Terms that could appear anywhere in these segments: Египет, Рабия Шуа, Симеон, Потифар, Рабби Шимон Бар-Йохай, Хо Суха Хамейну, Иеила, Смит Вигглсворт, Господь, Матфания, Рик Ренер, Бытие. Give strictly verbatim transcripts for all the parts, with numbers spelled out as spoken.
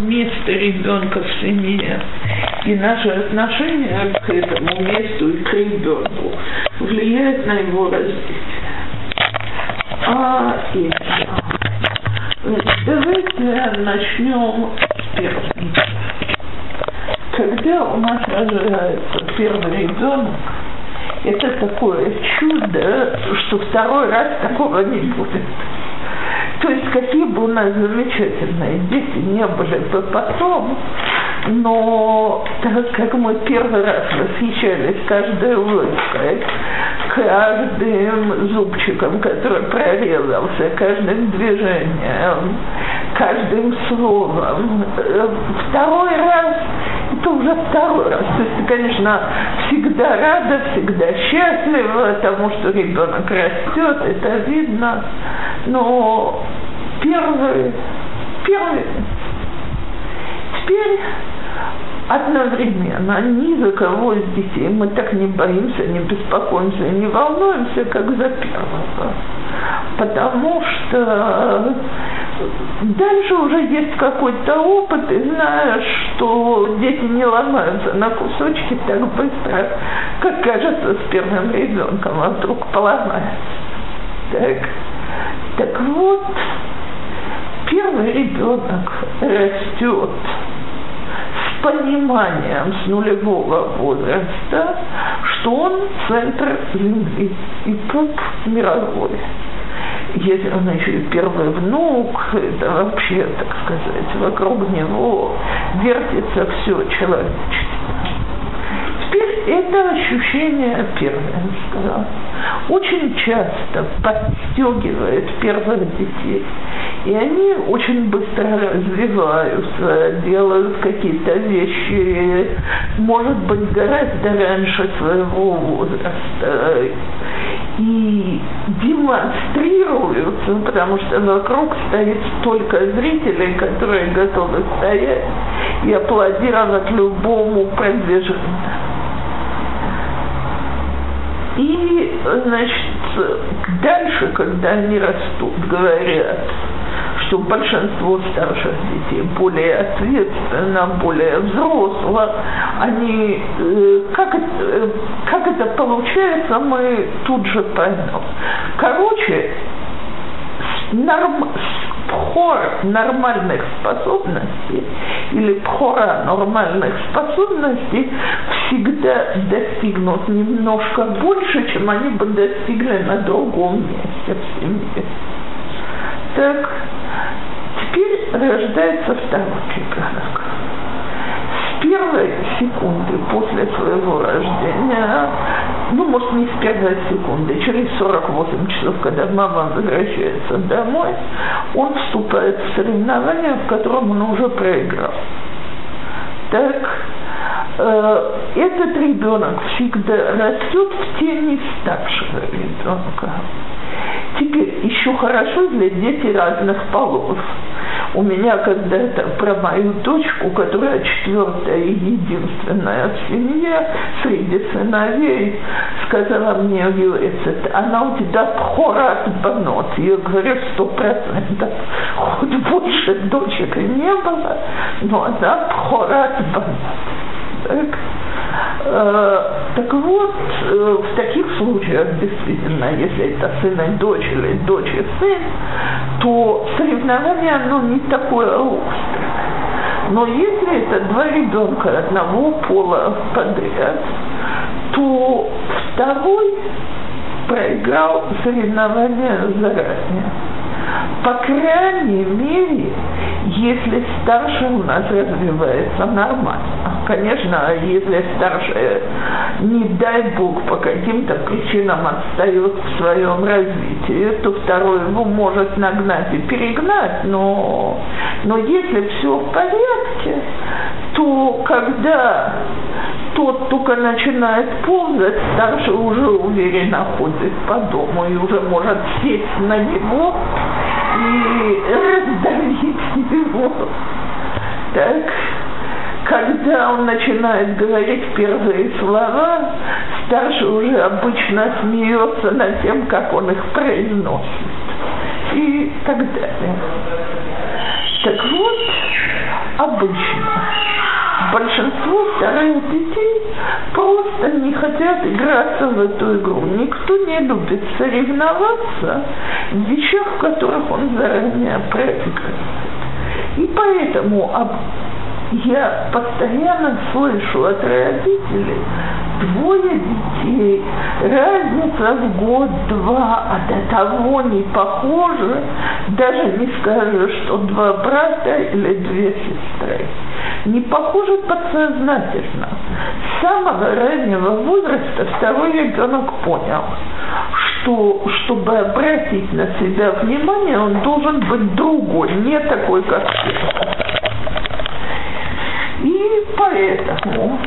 место ребенка в семье и наше отношение к этому месту и к ребенку влияет на его развитие. А именно, давайте начнем с первого. Когда у нас рождается первый ребенок, это такое чудо, что второй раз такого не будет. То есть, какие бы у нас замечательные дети не были бы потом, но так как мы первый раз восхищались каждой улыбкой, каждым зубчиком, который прорезался, каждым движением, каждым словом, второй раз, это уже второй раз. То есть, конечно, всегда рада, всегда счастлива тому, что ребенок растет, это видно, но первый, первый, теперь одновременно ни за кого из детей мы так не боимся, не беспокоимся, не волнуемся, как за первого. Потому что дальше уже есть какой-то опыт, и знаешь, что дети не ломаются на кусочки так быстро, как кажется, с первым ребенком, а вдруг поломается. Так, так вот, первый ребенок растет с пониманием с нулевого возраста, что он центр Земли и пуп мировой. Если он еще и первый внук, это вообще, так сказать, вокруг него вертится все человечество. Теперь это ощущение первенства очень часто подстегивает первых детей. И они очень быстро развиваются, делают какие-то вещи, может быть, гораздо раньше своего возраста. И демонстрируются, потому что вокруг стоит столько зрителей, которые готовы стоять и аплодировать любому продвижению. И, значит, дальше, когда они растут, говорят, что большинство старших детей более ответственно, более взросло, они, э, как, э, как это получается, мы тут же поймем. Короче, норм, пхор нормальных способностей или пхора нормальных способностей всегда достигнут немножко больше, чем они бы достигли на другом месте в семье. Так, теперь рождается второй ребенок. С первой секунды после своего рождения, ну, может, не с первой секунды, через сорок восемь часов, когда мама возвращается домой, он вступает в соревнование, в котором он уже проиграл. Так, э, этот ребенок всегда растет в тени старшего ребенка. Теперь еще хорошо для детей разных полов. У меня когда-то про мою дочку, которая четвертая и единственная в семье, среди сыновей, сказала мне Юэцет, она у тебя пхорат банот. Я говорю, сто процентов. Хоть больше дочек и не было, но она пхорат банот. Так. Так вот, в таких случаях, действительно, если это сын и дочь, или дочь и сын, то соревнование, оно не такое острое. Но если это два ребенка одного пола подряд, то второй проиграл соревнование заранее. По крайней мере, если старший у нас развивается нормально. Конечно, если старшая, не дай бог, по каким-то причинам отстает в своем развитии, то второй его может нагнать и перегнать, но, но если все в порядке, то когда тот только начинает ползать, старший уже уверенно ходит по дому и уже может сесть на него и раздавить его. Так. Когда он начинает говорить первые слова, старший уже обычно смеется над тем, как он их произносит. И так далее. Так вот, обычно. Большинство вторых детей просто не хотят играться в эту игру. Никто не любит соревноваться в вещах, в которых он заранее проигрывает. И поэтому об... я постоянно слышу от родителей: двое детей, разница в год-два, а до того не похоже, даже не скажешь, что два брата или две сестры. Не похоже подсознательно. С самого раннего возраста второй ребенок понял, что, чтобы обратить на себя внимание, он должен быть другой, не такой, как я. И поэтому,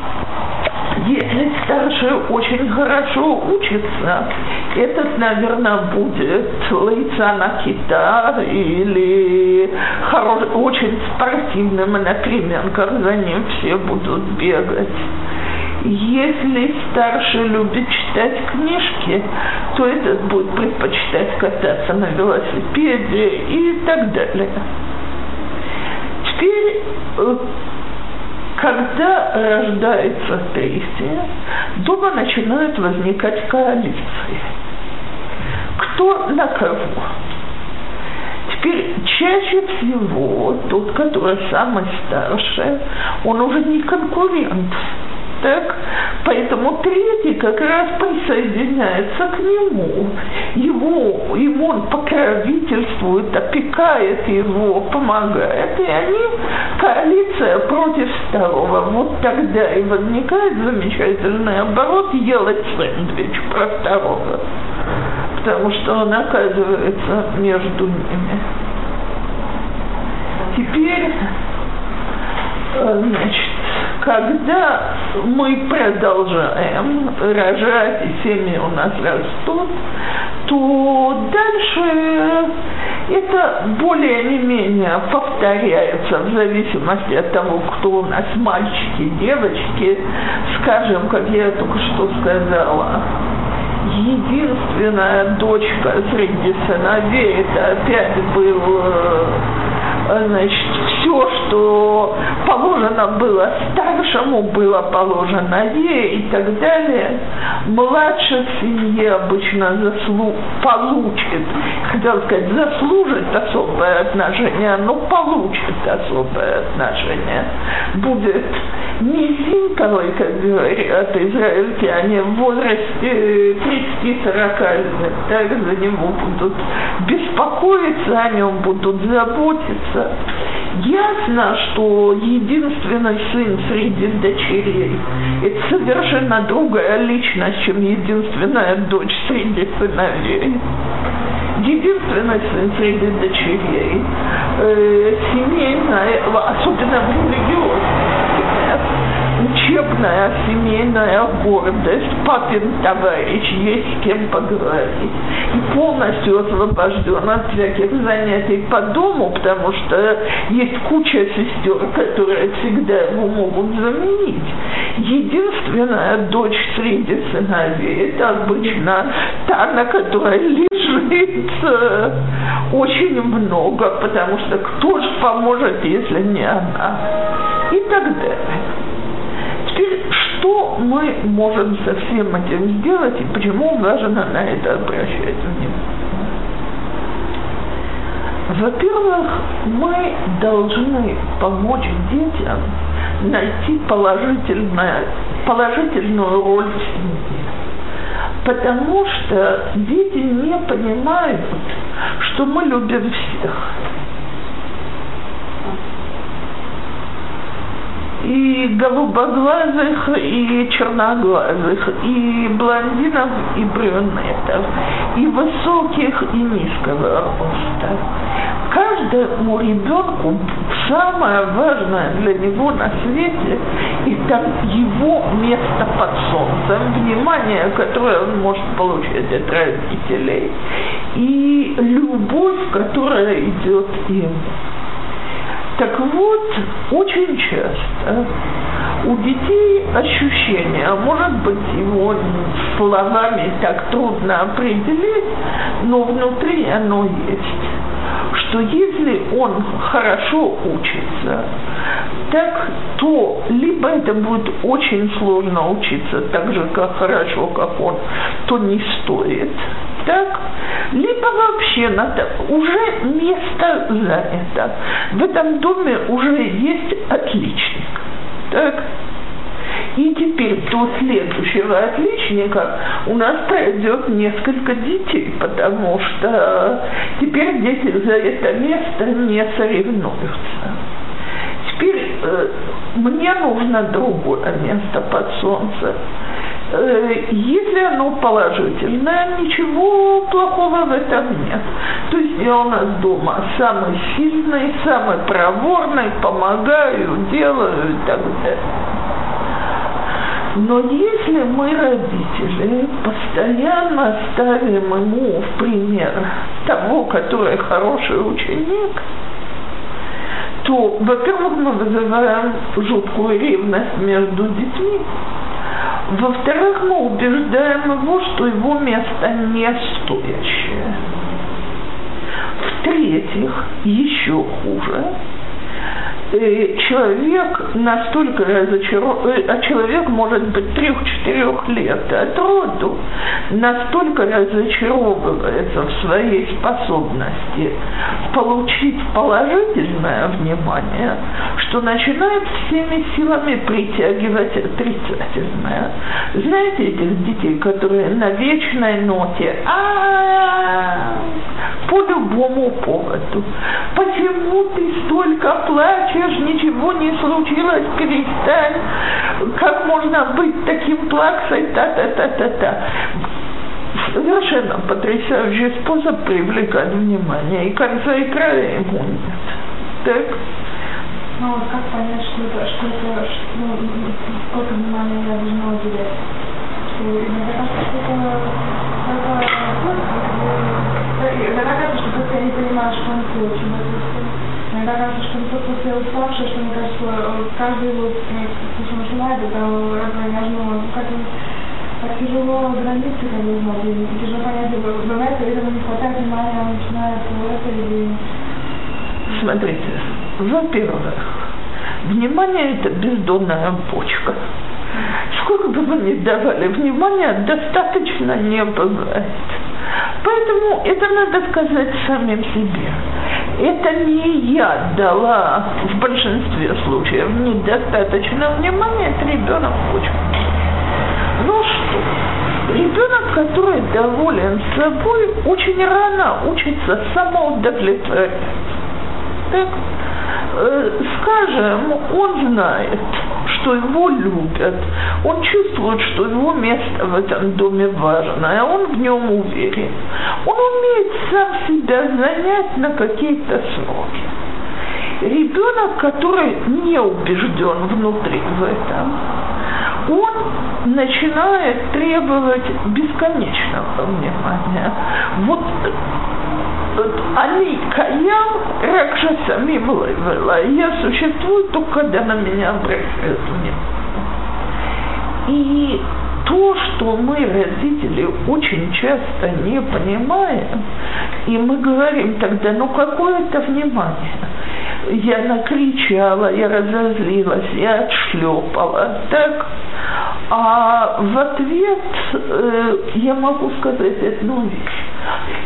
если старший очень хорошо учится, этот, наверное, будет лейца на кита или хорош, очень спортивным, например, как за ним все будут бегать. Если старший любит читать книжки, то этот будет предпочитать кататься на велосипеде и так далее. Теперь... Когда рождается третья, дома начинают возникать коалиции. Кто на кого? Теперь чаще всего тот, который самый старший, он уже не конкурент. Так? Поэтому третий как раз присоединяется к нему. Его, ему он покровительствует, опекает его, помогает. И они, коалиция против второго. Вот тогда и возникает замечательный оборот «Делать сэндвич» про второго. Потому что он оказывается между ними. Теперь, значит, когда мы продолжаем рожать, и семьи у нас растут, то дальше это более или менее повторяется в зависимости от того, кто у нас мальчики, девочки. Скажем, как я только что сказала, единственная дочка среди сыновей, это опять был... Значит, все, что положено было старшему, было положено ей и так далее. Младший в семье обычно заслу... получит, хотел сказать, заслужит особое отношение, но получит особое отношение. Будет низинковый, как говорят израильтяне, в возрасте тридцати-сорока лет. Так за него будут беспокоиться, о нем будут заботиться. Ясно, что единственный сын среди дочерей – это совершенно другая личность, чем единственная дочь среди сыновей. Единственный сын среди дочерей э, – семейная, особенно в религиозных, учебная семейная гордость, папин товарищ, есть с кем поговорить. И полностью освобожден от всяких занятий по дому, потому что есть куча сестер, которые всегда его могут заменить. Единственная дочь среди сыновей – это обычно та, на которой лежит очень много, потому что кто же поможет, если не она? И так далее. Теперь, что мы можем со всем этим сделать и почему важно на это обращать внимание? Во-первых, мы должны помочь детям найти положительную, положительную роль в семье. Потому что дети не понимают, что мы любим всех. И голубоглазых, и черноглазых, и блондинов, и брюнетов, и высоких, и низкого роста. Каждому ребенку самое важное для него на свете – это его место под солнцем, внимание, которое он может получить от родителей, и любовь, которая идет им. Так вот, очень часто у детей ощущение, может быть, его словами так трудно определить, но внутри оно есть, что если он хорошо учится, так то либо это будет очень сложно учиться так же, как хорошо, как он, то не стоит, так, либо вообще надо, уже место занято. В этом доме уже есть отличник. Так. И теперь до следующего отличника у нас пройдет несколько детей, потому что теперь дети за это место не соревнуются. Теперь э, мне нужно другое место под солнцем. Если оно положительное, ничего плохого в этом нет. То есть я у нас дома самый сильный, самый проворный, помогаю, делаю и так далее. Но если мы, родители, постоянно ставим ему в пример того, который хороший ученик, то, во-первых, мы вызываем жуткую ревность между детьми, во-вторых, мы убеждаем его, что его место не стоящее. В-третьих, еще хуже, человек настолько разочарован, а человек может быть трех-четырех лет от роду, настолько разочаровывается в своей способности получить положительное внимание, что начинает всеми силами притягивать отрицательное. Знаете этих детей, которые на вечной ноте по любому поводу? Почему ты столько плачешь? Ничего не случилось, перестань, как можно быть таким плаксой, та-та-та-та-та. Совершенно потрясающий способ привлекать внимание, и конца и края ему нет. Так? Ну, как понять, что это, что это, ну, сколько внимания я должна уделять? Что иногда что-то, иногда кажется, что просто я не понимаю, что он получил. Иногда кажется, что он просто все уставший, что мне кажется, каждый его начинает это разнояжного, как-то так тяжело границы, как бы, смотрели, тяжело понять, бывает, когда не хватает внимания, он начинает это или... Смотрите, во-первых, внимание – это бездонная бочка. Сколько бы вы ни давали внимания, достаточно не бывает. Поэтому это надо сказать самим себе. Это не я дала в большинстве случаев недостаточно внимания, это ребенок хочет. Ну что, ребенок, который доволен собой, очень рано учится самоудовлетворять. Так, э, скажем, он знает, что его любят, он чувствует, что его место в этом доме важное, он в нем уверен. Он умеет сам себя занять на какие-то сроки. Ребенок, который не убежден внутри в этом, он начинает требовать бесконечного внимания. Вот они каям, как же самим левела. Я существую только когда на меня обращают внимание. И то, что мы, родители, очень часто не понимаем, и мы говорим тогда, ну какое это внимание? Я накричала, я разозлилась, я отшлепала, так? А в ответ э, я могу сказать одну вещь.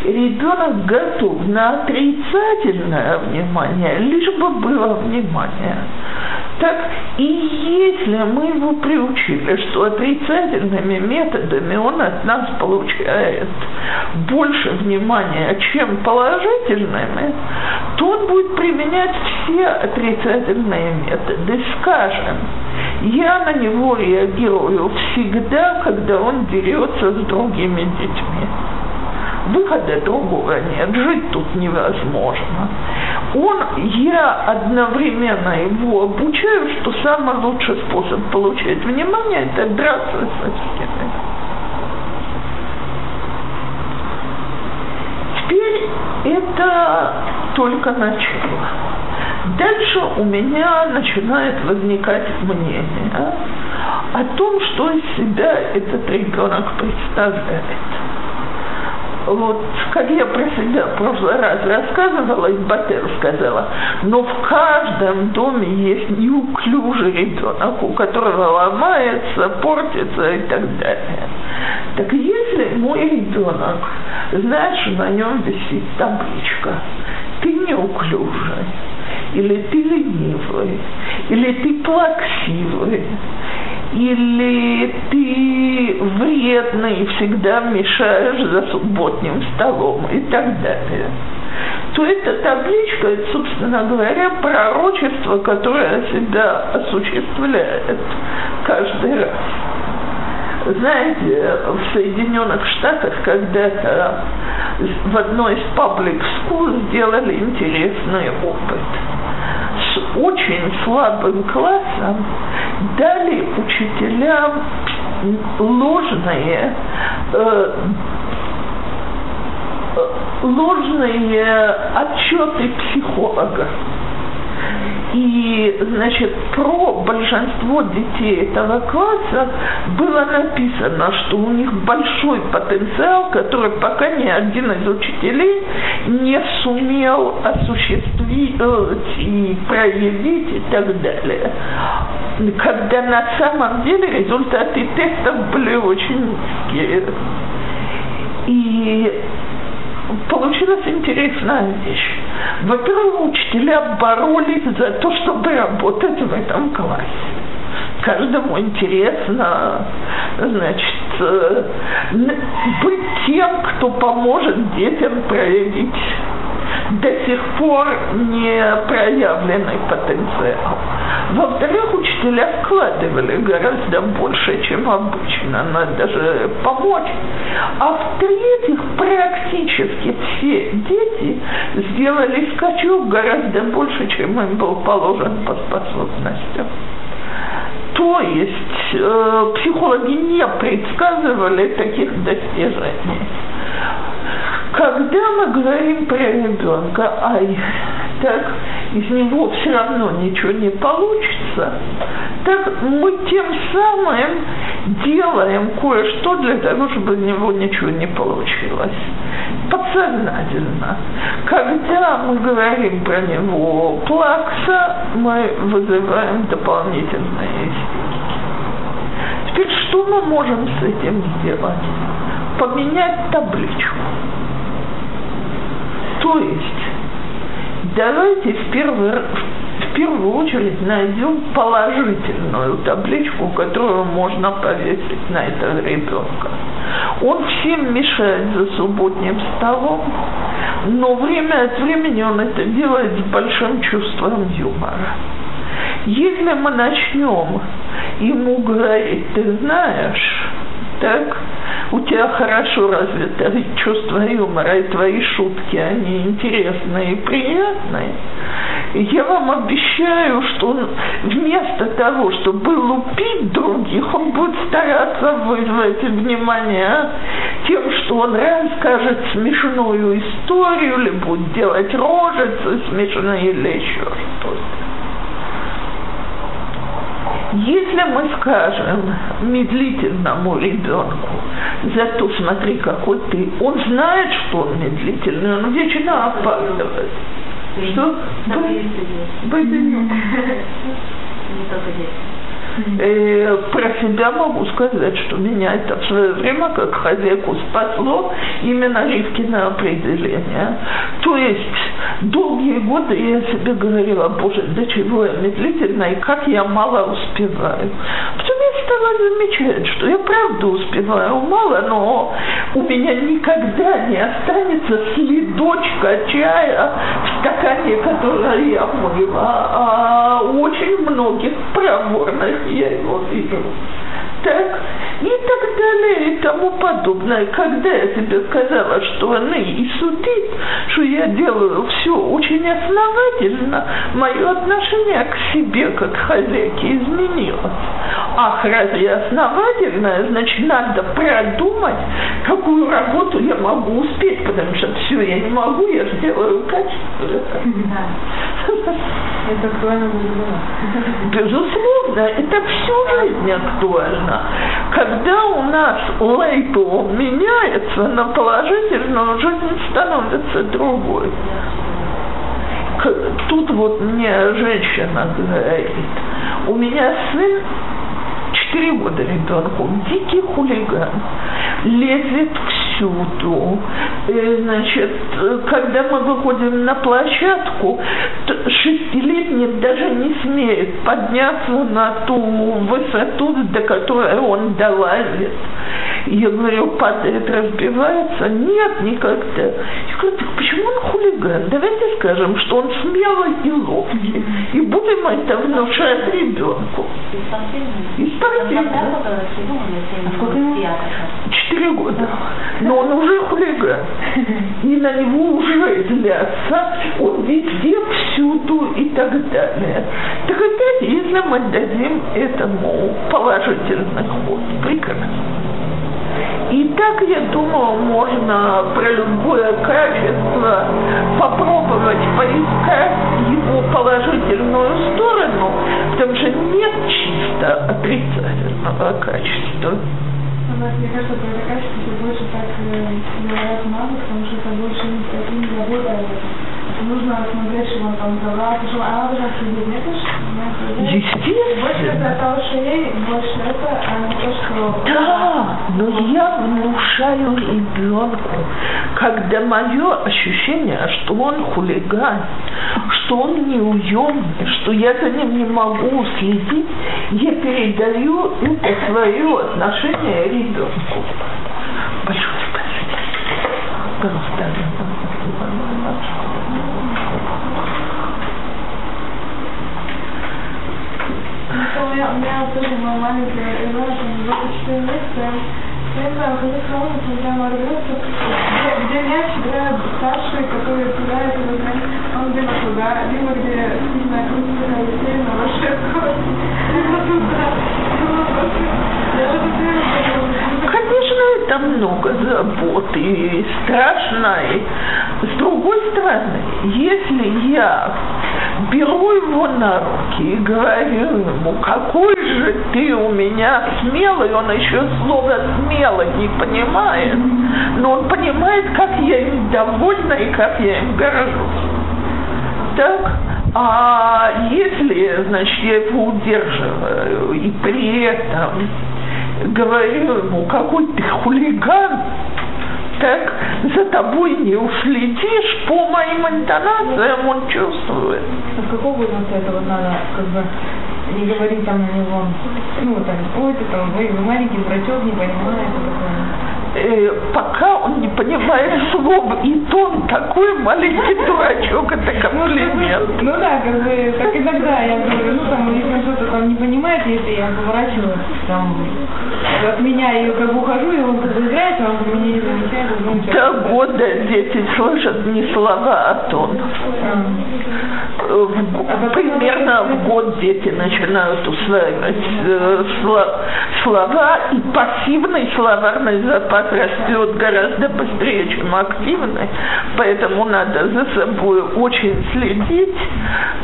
Ребенок готов на отрицательное внимание, лишь бы было внимание. Так, и если мы его приучили, что отрицательными методами он от нас получает больше внимания, чем положительными, то он будет применять все отрицательные методы. Скажем, я на него реагирую всегда, когда он дерется с другими детьми. Выхода другого нет, жить тут невозможно. Он, я одновременно его обучаю, что самый лучший способ получать внимание – это драться со всеми. Теперь это только начало. Дальше у меня начинает возникать мнение о том, что из себя этот ребенок представляет. вот, как я про себя в прошлый раз рассказывала, и Батер сказала, но в каждом доме есть неуклюжий ребенок, у которого ломается, портится и так далее. Так если мой ребенок знает, что на нем висит табличка, ты неуклюжий, или ты ленивый, или ты плаксивый, или ты вредный и всегда мешаешь за субботним столом и так далее, то эта табличка, это, собственно говоря, пророчество, которое себя осуществляет каждый раз. Знаете, в Соединенных Штатах когда-то в одной из паблик скул сделали интересный опыт. С очень слабым классом дали учителям ложные, э, ложные отчеты психолога. И, значит, про большинство детей этого класса было написано, что у них большой потенциал, который пока ни один из учителей не сумел осуществить и проявить и так далее. Когда на самом деле результаты тестов были очень низкие. И получилась интересная вещь. Во-первых, учителя боролись за то, чтобы работать в этом классе. Каждому интересно, значит, быть тем, кто поможет детям проявить до сих пор не проявленный потенциал. Во-вторых, учителя вкладывали гораздо больше, чем обычно, надо даже помочь. А в-третьих, практически все дети сделали скачок гораздо больше, чем им был положен по способностям. То есть э, психологи не предсказывали таких достижений. Когда мы говорим про ребенка, ай, так из него все равно ничего не получится, так мы тем самым делаем кое-что для того, чтобы из него ничего не получилось. Подсознательно. Когда мы говорим про него плакса, мы вызываем дополнительные истерики. Теперь что мы можем с этим сделать? Поменять табличку. То есть, давайте в первый, в первую очередь найдем положительную табличку, которую можно повесить на этого ребенка. Он всем мешает за субботним столом, но время от времени он это делает с большим чувством юмора. Если мы начнем ему говорить, ты знаешь, так, у тебя хорошо развито чувство юмора, и твои шутки, они интересные и приятные. Я вам обещаю, что он вместо того, чтобы лупить других, он будет стараться вызвать внимание тем, что он расскажет смешную историю, или будет делать рожицы смешные, или еще что-то. Если мы скажем медлительному ребенку, зато смотри, какой ты, он знает, что он медлительный, он вечно опаздывает. Что? Байденюк. Э, про себя могу сказать, что меня это в свое время как хозяйку спасло именно Ривкино определение. То есть долгие годы я себе говорила, боже, до чего я медлительна и как я мало успеваю. Потом я стала замечать, что я правда успеваю мало, но у меня никогда не останется следочка чая в стакане, который я мыла, а очень многих проворных я его вижу. Так, и так далее, и тому подобное. Когда я тебе сказала, что она и судит, что я делаю все очень основательно, мое отношение к себе как хозяйке изменилось. Ах, разве основательное, значит, надо продумать, какую работу я могу успеть, потому что все я не могу, я же делаю качественно. Это актуально. Безусловно, это всю жизнь актуально. Когда у нас лейбл меняется на положительную, жизнь становится другой. Тут вот мне женщина говорит, у меня сын, четыре года ребенку, дикий хулиган, лезет всюду. И, значит, когда мы выходим на площадку, шестилетний даже не смеет подняться на ту высоту, до которой он долазит. Я говорю, падает, разбивается. Нет, никогда. Я говорю, так почему он хулиган? Давайте скажем, что он смелый и ловкий. И будем это внушать ребенку. И спортивный. Четыре года. Но он уже хулиган. И на него уже злятся. Он везде, всюду и так далее. Так опять, если мы дадим этому положительный ход, прекрасно. И так, я думаю, можно про любое качество попробовать поискать его положительную сторону, потому что нет чисто отрицательного качества. У нас, мне кажется, про это качество все больше так говорят мамы, потому что это больше не работает. Нужно смотреть, что он там дала, что она уже следит, нет? Естественно. Больше это того, что ей, больше это, а не то, что... Да, но я внушаю ребенку, когда мое ощущение, что он хулиган, что он неуемный, что я за ним не могу следить, я передаю это свое отношение ребенку. Большое спасибо. Просто. У меня тоже была маленькая ребенок, он был четыре месяца. Я там ходила, смотрела на ребенка, где я всегда старший, который туда, и туда, он где-то туда, либо где сильная крутая детей, на ошибку, либо туда, либо туда. Конечно, это много забот и страшно. С другой стороны, если я беру его на руки и говорю ему, какой же ты у меня смелый, он еще слово «смелый» не понимает, но он понимает, как я им довольна и как я им горжусь. Так? А если, значит, я его удерживаю и при этом говорю ему, какой ты хулиган, так за тобой не уследишь, по моим интонациям он чувствует. С какого возраста этого надо, как бы, не говорить там на него, ну, там, ой, ты там, вы маленький дурачок, не понимаешь, э, пока он не понимает слов, и то он такой маленький дурачок, это комплимент. Ну да, как бы, так иногда я говорю, ну, там, если кто-то там не понимает, если я поворачиваюсь, там, от меня я как бы ухожу, и он как бы играет, а он меня не замечает. Да, года дети слышат не слова, а тон. В, примерно в год дети начинают усваивать э, сло, слова, и пассивный словарный запас растет гораздо быстрее, чем активный, поэтому надо за собой очень следить,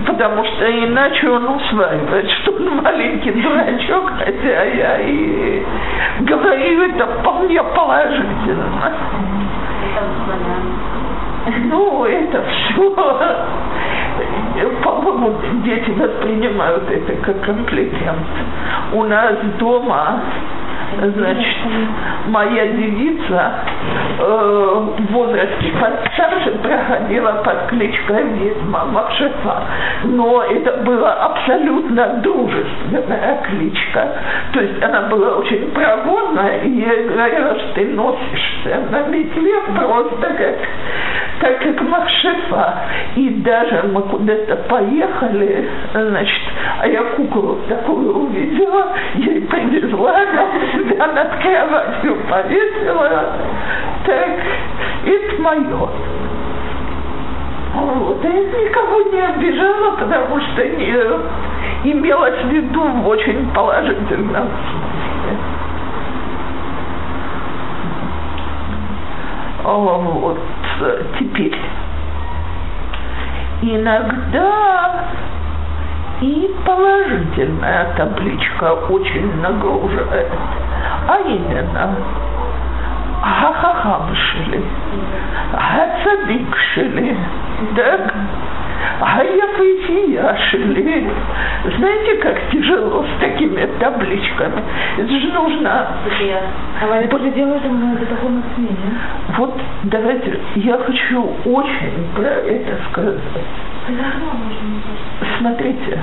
потому что иначе он усваивает, что он маленький дурачок, хотя я и говорю это вполне положительно. Ну, это все. По-моему, дети воспринимают это как комплимент. У нас дома, значит, моя девица э, в возрасте постарше проходила под кличкой ведьма Макшефа. Но это была абсолютно дружественная кличка. То есть она была очень проворная, и я говорила, что ты носишься на метле просто как, так как Макшефа. И даже мы куда-то поехали, значит, а я куклу такую увидела, я ей привезла, себя над кроватью повесила. Так, это мое. Вот. И никого не обижала, потому что не имелось в виду в очень положительном смысле. Вот теперь. Иногда и положительная табличка очень нагружает. а именно Хахахам шили, Хацадик шили, так, Хаяфифия шили. Знаете, как тяжело с такими табличками. Это же нужно... А это же делают на духовном смене. Вот, давайте, я хочу очень про это сказать. Смотрите,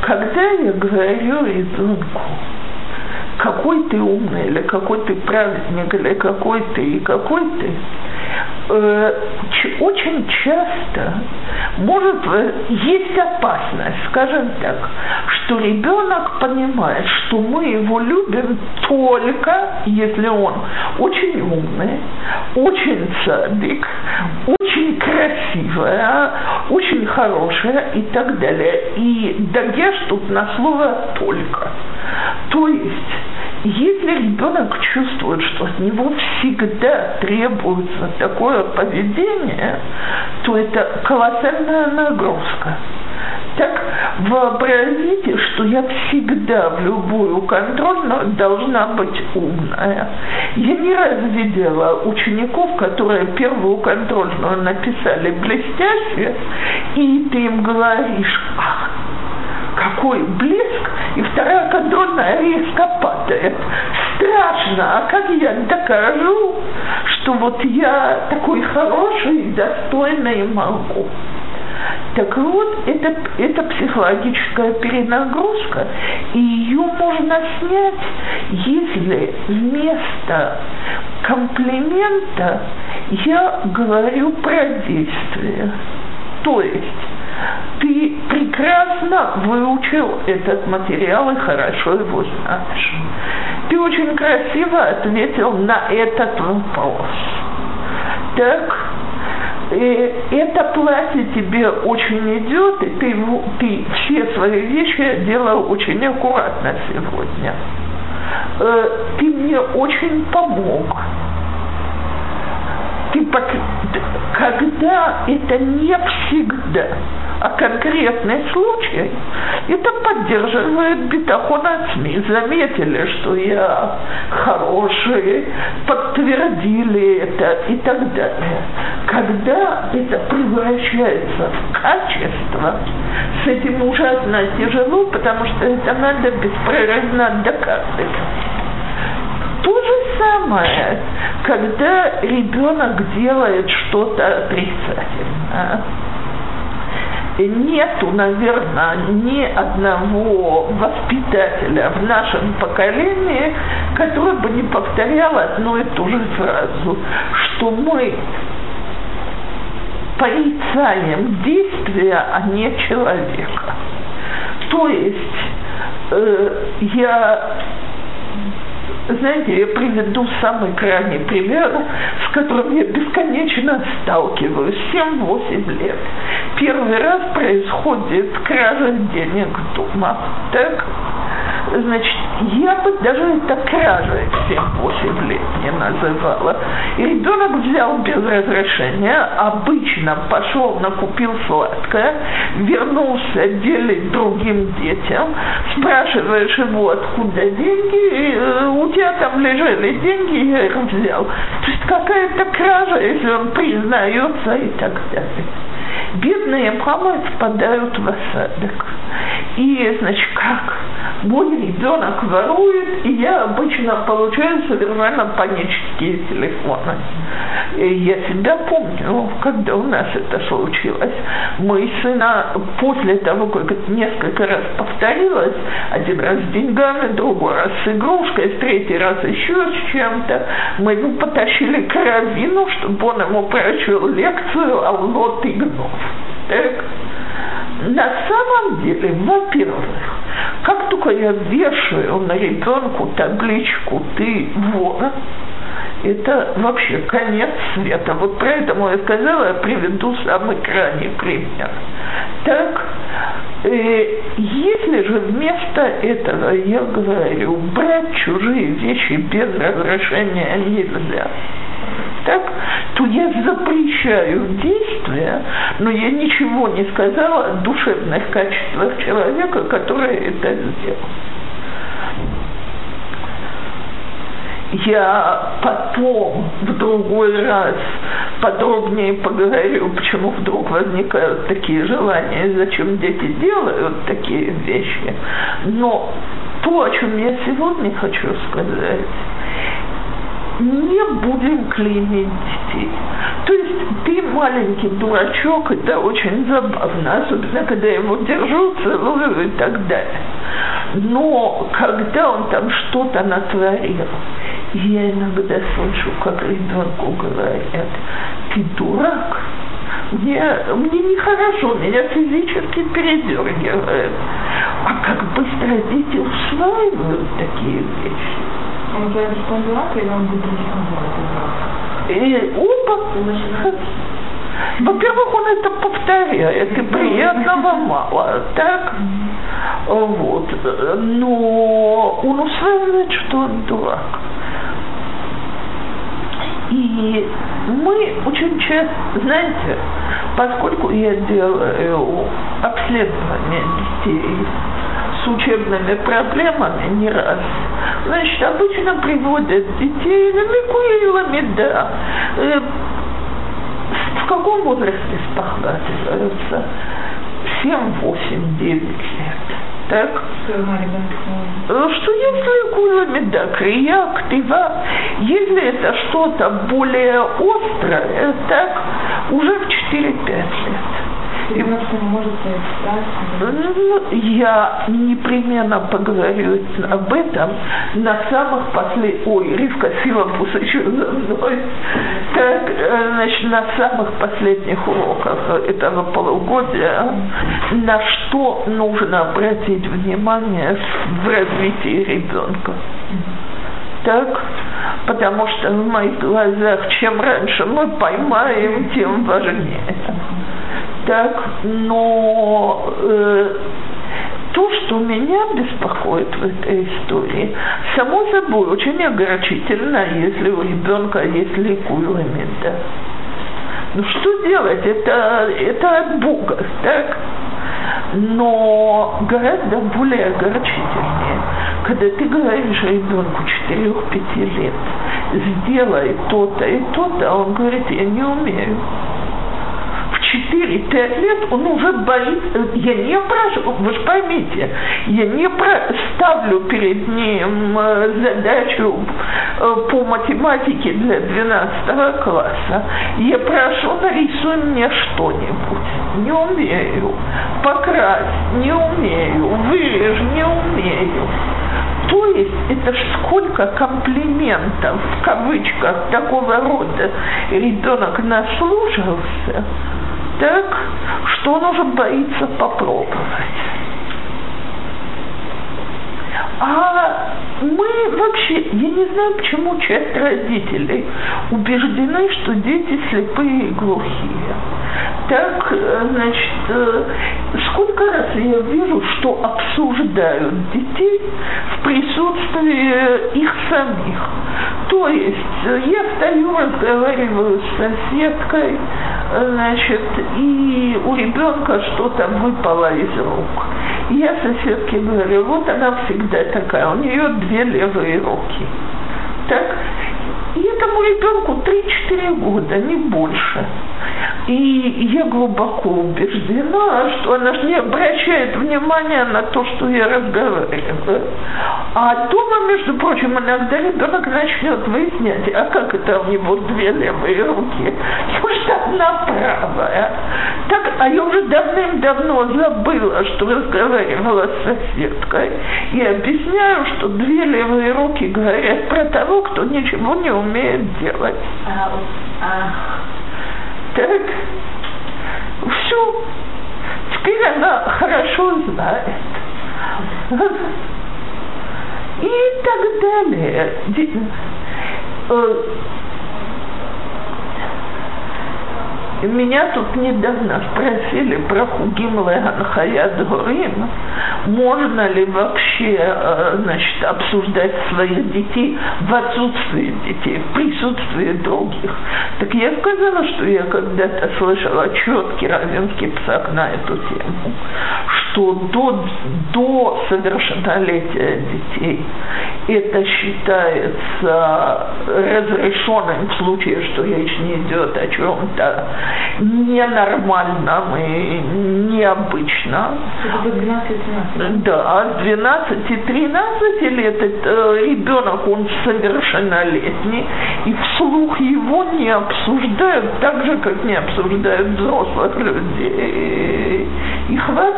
когда я говорю ребенку, какой ты умный, или какой ты праведник, или какой ты и какой ты, э, ч- очень часто может э, есть опасность, скажем так, что ребенок понимает, что мы его любим только если он очень умный, очень цадик, очень красивая, очень хорошая и так далее. И дагеш тут на слово «только». То есть, если ребенок чувствует, что от него всегда требуется такое поведение, то это колоссальная нагрузка. Так вообразите, что я всегда в любую контрольную должна быть умная. Я не раз видела учеников, которые первую контрольную написали блестяще, и ты им говоришь: «Ах, какой блеск!» И вторая контрольная резко падает. Страшно, а как я докажу, что вот я такой хороший, достойный и могу? Так вот, это, это психологическая перенагрузка, и ее можно снять, если вместо комплимента я говорю про действие. То есть, ты прекрасно выучил этот материал и хорошо его знаешь. Ты очень красиво ответил на этот вопрос. Так, и это платье тебе очень идет, и ты, ты все свои вещи делал очень аккуратно сегодня. Ты мне очень помог. Ты, когда это не всегда, а конкретный случай, это поддерживает битахон ацми. Заметили, что я хороший, подтвердили это и так далее. Когда это превращается в качество, с этим ужасно тяжело, потому что это надо беспрерывно доказывать. То же самое, когда ребенок делает что-то отрицательное. Нету, наверное, ни одного воспитателя в нашем поколении, который бы не повторял одну и ту же фразу, что мы порицаем действия, а не человека. То есть, э, я... Знаете, я приведу самый крайний пример, с которым я бесконечно сталкиваюсь, семь-восемь лет. Первый раз происходит кража денег дома. Так, значит, я бы даже это кражей семь-восемь лет не называла. И ребенок взял без разрешения, обычно пошел, накупил сладкое, вернулся, делит другим детям, спрашиваешь его, откуда деньги, у тебя там лежали деньги, я их взял. То есть какая-то кража, если он признается и так далее. Бедные мамы впадают в осадок. И, значит, как? Мой ребенок ворует, и я обычно получаю совершенно панические телефоны. И я себя помню, когда у нас это случилось. Мы сына после того, как это несколько раз повторилось, один раз с деньгами, другой раз с игрушкой, в третий раз еще с чем-то, мы его потащили к раввину, чтобы он ему прочел лекцию «Аллот и гнов». Так. На самом деле, во-первых, как только я вешаю на ребенку табличку «ты вор», это вообще конец света. Вот поэтому я сказала, я приведу самый крайний пример. Так, э, если же вместо этого я говорю, брать чужие вещи без разрешения нельзя, так, то я запрещаю действия, но я ничего не сказала о душевных качествах человека, который это сделал. я потом, в другой раз, подробнее поговорю, почему вдруг возникают такие желания, зачем дети делают такие вещи. Но то, о чем я сегодня хочу сказать, не будем клеймить детей. То есть ты маленький дурачок, это очень забавно, особенно когда я его держу, целую и так далее. Но когда он там что-то натворил, я иногда слышу, как ребенку говорят: ты дурак? Мне, мне нехорошо, меня физически передергивает. А как быстро дети усваивают такие вещи? Он говорит, что он дурак, или он будет рисковать? Опа! Во-первых, он это повторяет, и приятного мало, так? Вот. Но он усваивает, что он дурак. И мы очень часто, знаете, поскольку я делаю обследование детей с учебными проблемами не раз, значит, обычно приводят детей намекулилами, да. В каком возрасте спохватываются? семь, восемь, девять лет. Так? Что если кулами, да, крияк, тыва, если это что-то более острое, так, уже в четыре-пять лет. И у нас не может стать. Я непременно поговорю об этом на самых последних... Ой, Ривка Силовус еще за мной. Так, значит, на самых последних уроках этого полугодия, на что нужно обратить внимание в развитии ребенка. Так? Потому что в моих глазах, чем раньше мы поймаем, тем важнее. Так, но э, то, что меня беспокоит в этой истории, само собой, очень огорчительно, если у ребенка есть лейкуломия. Да. Ну что делать? Это, это от Бога, так? Но гораздо более огорчительнее, когда ты говоришь ребенку четырех-пяти лет, сделай то-то и то-то, а он говорит, я не умею. четыре-пять лет он уже боится, я не прошу, вы же поймите, я не про, ставлю перед ним задачу по математике для двенадцатого класса, я прошу, нарисуй мне что-нибудь, не умею, покрась, не умею, вырежь, не умею. То есть это ж сколько комплиментов, в кавычках, такого рода ребенок наслушался, так, что он уже боится попробовать. А мы вообще, я не знаю, почему часть родителей убеждены, что дети слепые и глухие. Так, значит, сколько раз я вижу, что обсуждают детей в присутствии их самих. То есть я стою, разговариваю с соседкой, значит, и у ребенка что-то выпало из рук. Я соседке говорю, вот она всегда такая, у нее две левые руки. Так? И этому ребенку три-четыре года, не больше. И я глубоко убеждена, что она же не обращает внимания на то, что я разговариваю. А дома, между прочим, иногда ребенок начнет выяснять, а как это у него две левые руки? Может, одна правая. Так, а я уже давным-давно забыла, что разговаривала с соседкой. И объясняю, что две левые руки говорят про того, кто ничего не умеет делать. Так, все, теперь она хорошо знает. И так далее. И меня тут недавно спросили про Хугим Ле-Анхаят Горим, можно ли вообще, значит, обсуждать своих детей в отсутствии детей, в присутствии других. Так я сказала, что я когда-то слышала четкий раввинский псак на эту тему, что до, до совершеннолетия детей это считается разрешенным в случае, что речь не идет о чем-то ненормальном и необычном. Это двенадцать тринадцать. Да, двенадцать и тринадцать или этот э, ребенок, он совершеннолетний, и вслух его не обсуждают так же, как не обсуждают взрослых людей. И хватит.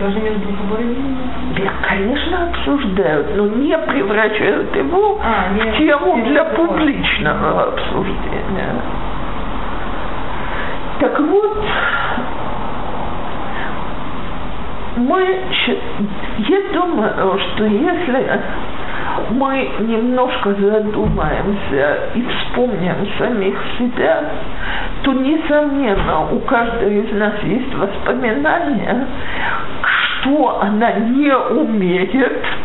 Даже между собой? Да, конечно, обсуждают, но не превращают его а, в тему для публичного обсуждения. Так вот, мы, я думаю, что если мы немножко задумаемся и вспомним самих себя, то, несомненно, у каждого из нас есть воспоминания, что она не умеет,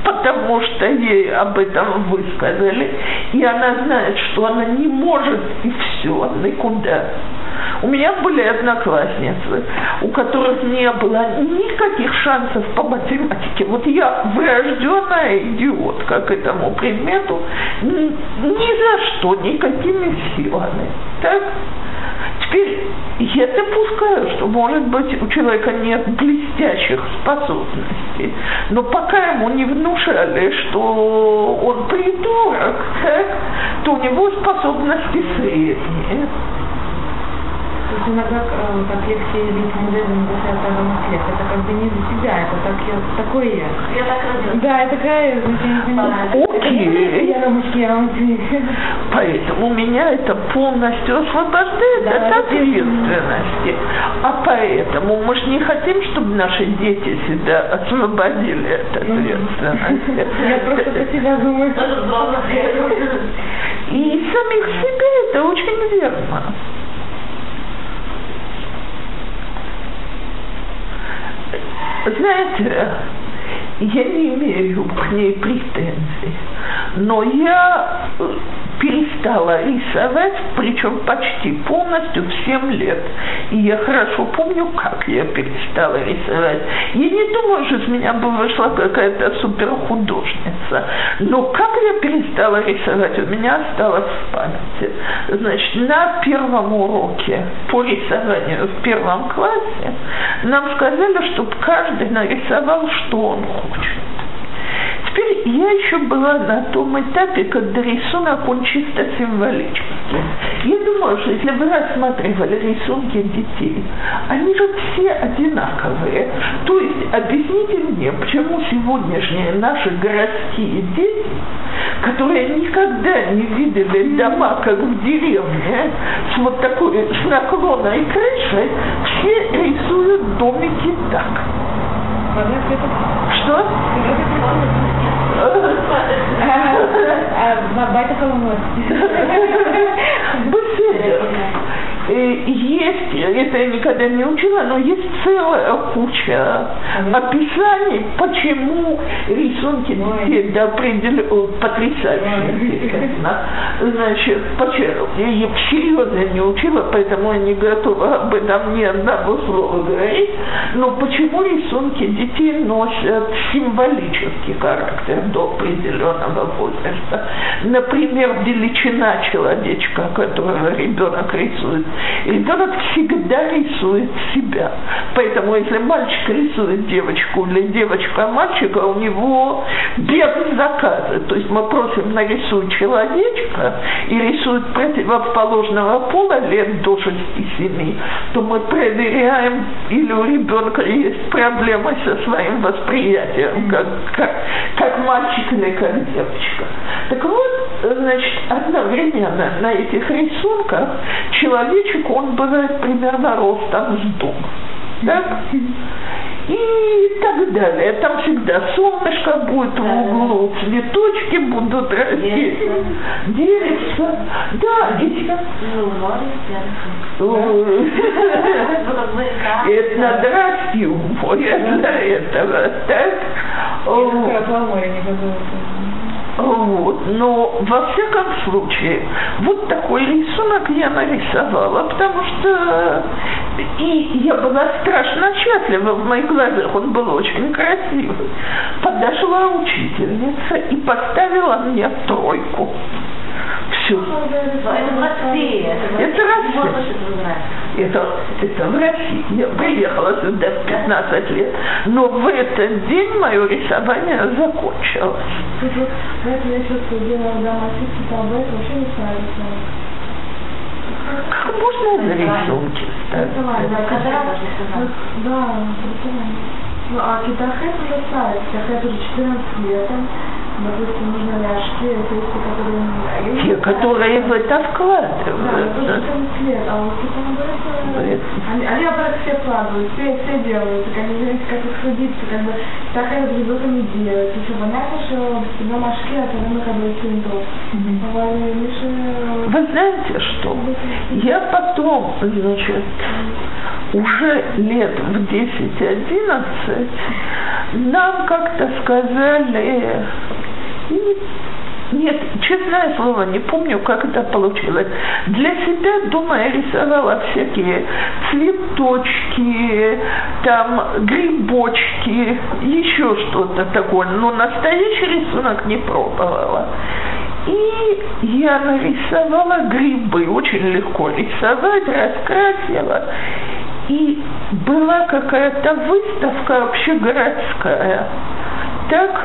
потому что ей об этом высказали, и она знает, что она не может, и все, никуда. У меня были одноклассницы, у которых не было никаких шансов по математике. Вот я врожденная идиотка к этому предмету, ни, ни за что, никакими силами. Так? Теперь я допускаю, что, может быть, у человека нет блестящих способностей, но пока ему не внушали, что он придурок, так, то у него способности средние. Иногда как лекции Литвинзевым двадцатого лет. Это как бы не за себя, это так, я, такое я. Я так родилась. Да, я такая, значит, окей. Я рамочки, я рамочки. Поэтому меня это полностью освобождает да, от ответственности. А поэтому мы же не хотим, чтобы наши дети себя освободили от ответственности. Я просто про себя думаю. И самих себя это очень верно. Знаете, я не имею к ней претензий, но я перестала рисовать, причем почти полностью в семь лет. И я хорошо помню, как я перестала рисовать. Я не думаю, что из меня бы вышла какая-то суперхудожница, но как я перестала рисовать, у меня осталось в памяти. Значит, на первом уроке по рисованию в первом классе нам сказали, чтобы каждый нарисовал, что он хочет. Теперь я еще была на том этапе, когда рисунок, он чисто символический. Я думаю, что если вы рассматривали рисунки детей, они же все одинаковые. То есть объясните мне, почему сегодняшние наши городские дети, которые никогда не видели дома, как в деревне, с вот такой, с наклонной крышей, все рисуют домики так. Что? Беседер. Есть, это я никогда не учила, но есть целая куча описаний, почему рисунки детей до определенного потрясающие. Значит, почему? Я их серьезно не учила, поэтому я не готова об этом ни одного слова говорить. Но почему рисунки детей носят символический характер до определенного возраста? Например, величина человечка, которого ребенок рисует. Ребенок всегда рисует себя. Поэтому, если мальчик рисует девочку или девочка мальчика, у него без заказа. То есть мы просим нарисуй человечка и рисует противоположного пола лет до шести-семи, то мы проверяем, или у ребенка есть проблемы со своим восприятием, как, как, как мальчик или как девочка. Так вот, значит, одновременно на этих рисунках человечек, он бывает примерно ростом с дом. Так? и так далее. Там всегда солнышко будет в углу, цветочки будут расти, деревца. Да, и... Это надо расти у моря для этого, так? Вот, но во всяком случае, вот такой рисунок я нарисовала, потому что и я была страшно счастлива в моих глазах, он был очень красивый. Подошла учительница и поставила мне тройку. Все. Это Россия. Это Россия. Это, это в России. Я приехала сюда в пятнадцать лет, но в этот день мое рисование закончилось. Поэтому я чувствую, где надо носить, там вообще не нравится. Как можно за рисунки ставить? Да, ну а китахет уже ставит, китахет уже четырнадцать лет. Допустим, нужно ляжки, это те, которые... Те, которые в это вкладывают. Да, это четырнадцать лет, а вот тут они вырастают. Они, они обратно все вкладывают, все, все делают, как они говорят, как их судиться, как бы такая вот ребята не делают. И все, понятно, что на машке, а тогда мы как бы все не должны. Вы знаете что? Я потом, значит, уже лет в десять-одиннадцать нам как-то сказали... И, нет, честное слово, не помню, как это получилось. Для себя, думаю, рисовала всякие цветочки, там, грибочки, еще что-то такое. Но настоящий рисунок не пробовала. И я нарисовала грибы. Очень легко рисовать, раскрасила. И была какая-то выставка общегородская. Так,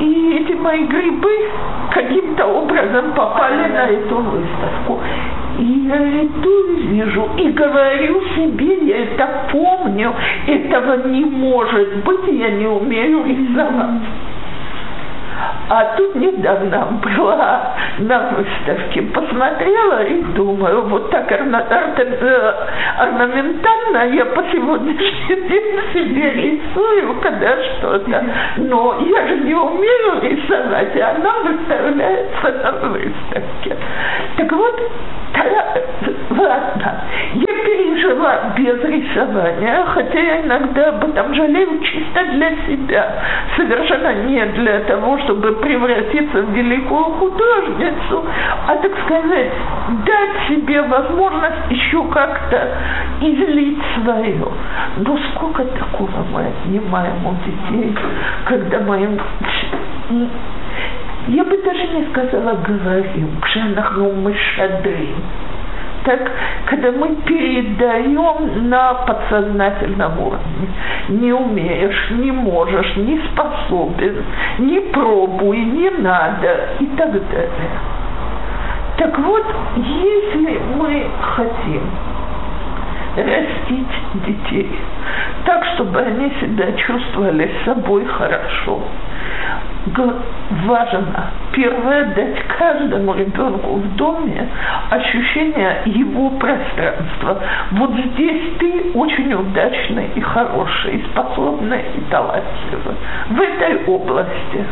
и эти мои грибы каким-то образом попали на эту выставку. И я иду и вижу, и говорю себе, я это помню, этого не может быть, я не умею рисовать. А тут недавно была на выставке, посмотрела и думаю, вот так орна- ор- орнаментально я по сегодняшний день себе рисую, когда что-то. Но я же не умею рисовать, и она выставляется на выставке. Так вот, ладно, я пережила без рисования, хотя я иногда об этом жалею чисто для себя, совершенно не для того, чтобы превратиться в великую художницу, а, так сказать, дать себе возможность еще как-то излить свое. Но сколько такого мы отнимаем у детей, когда моим... Я бы даже не сказала «говорим», «кшенахну мышадрим». Так, когда мы передаем на подсознательном уровне. Не умеешь, не можешь, не способен, не пробуй, не надо и так далее. Так вот, если мы хотим растить детей так, чтобы они себя чувствовали собой хорошо, важно, первое, дать каждому ребенку в доме ощущение его пространства. Вот здесь ты очень удачный и хороший, и способный, и талантливый. В этой области.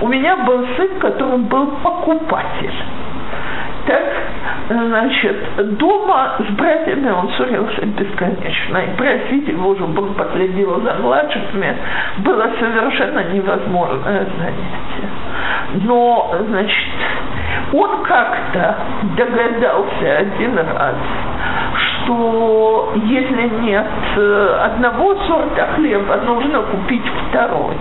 У меня был сын, который был покупатель. Так, значит, дома с братьями он ссорился бесконечно. И просить его уже был последил за младшими, было совершенно невозможное занятие. Но, значит, он как-то догадался один раз, что если нет одного сорта хлеба, нужно купить второй.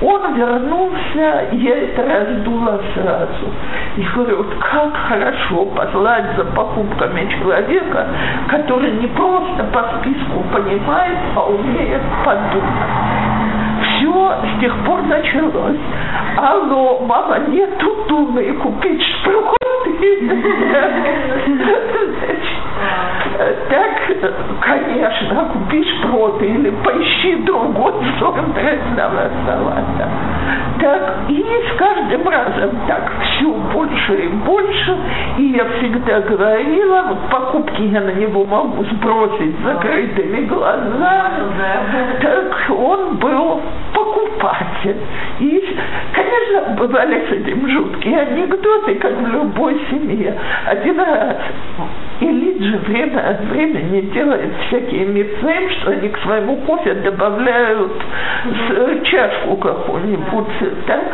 Он вернулся, я это раздула сразу. И говорю, вот как хорошо послать за покупками человека, который не просто по списку понимает, а умеет подумать. Все с тех пор началось. Алло, мама, нету думы купить шпроты. Так, конечно, купи шпроты или поищи другой сорт рыбного салата. так, и с каждым разом так, все больше и больше, и я всегда говорила, вот покупки я на него могу сбросить с закрытыми глазами, так он был покупатель. И, конечно, бывали с этим жуткие анекдоты, как в любой семье. Один раз Элиджа время от времени делает всякие мицем, что они к своему кофе добавляют mm-hmm. чашку какую-нибудь, так,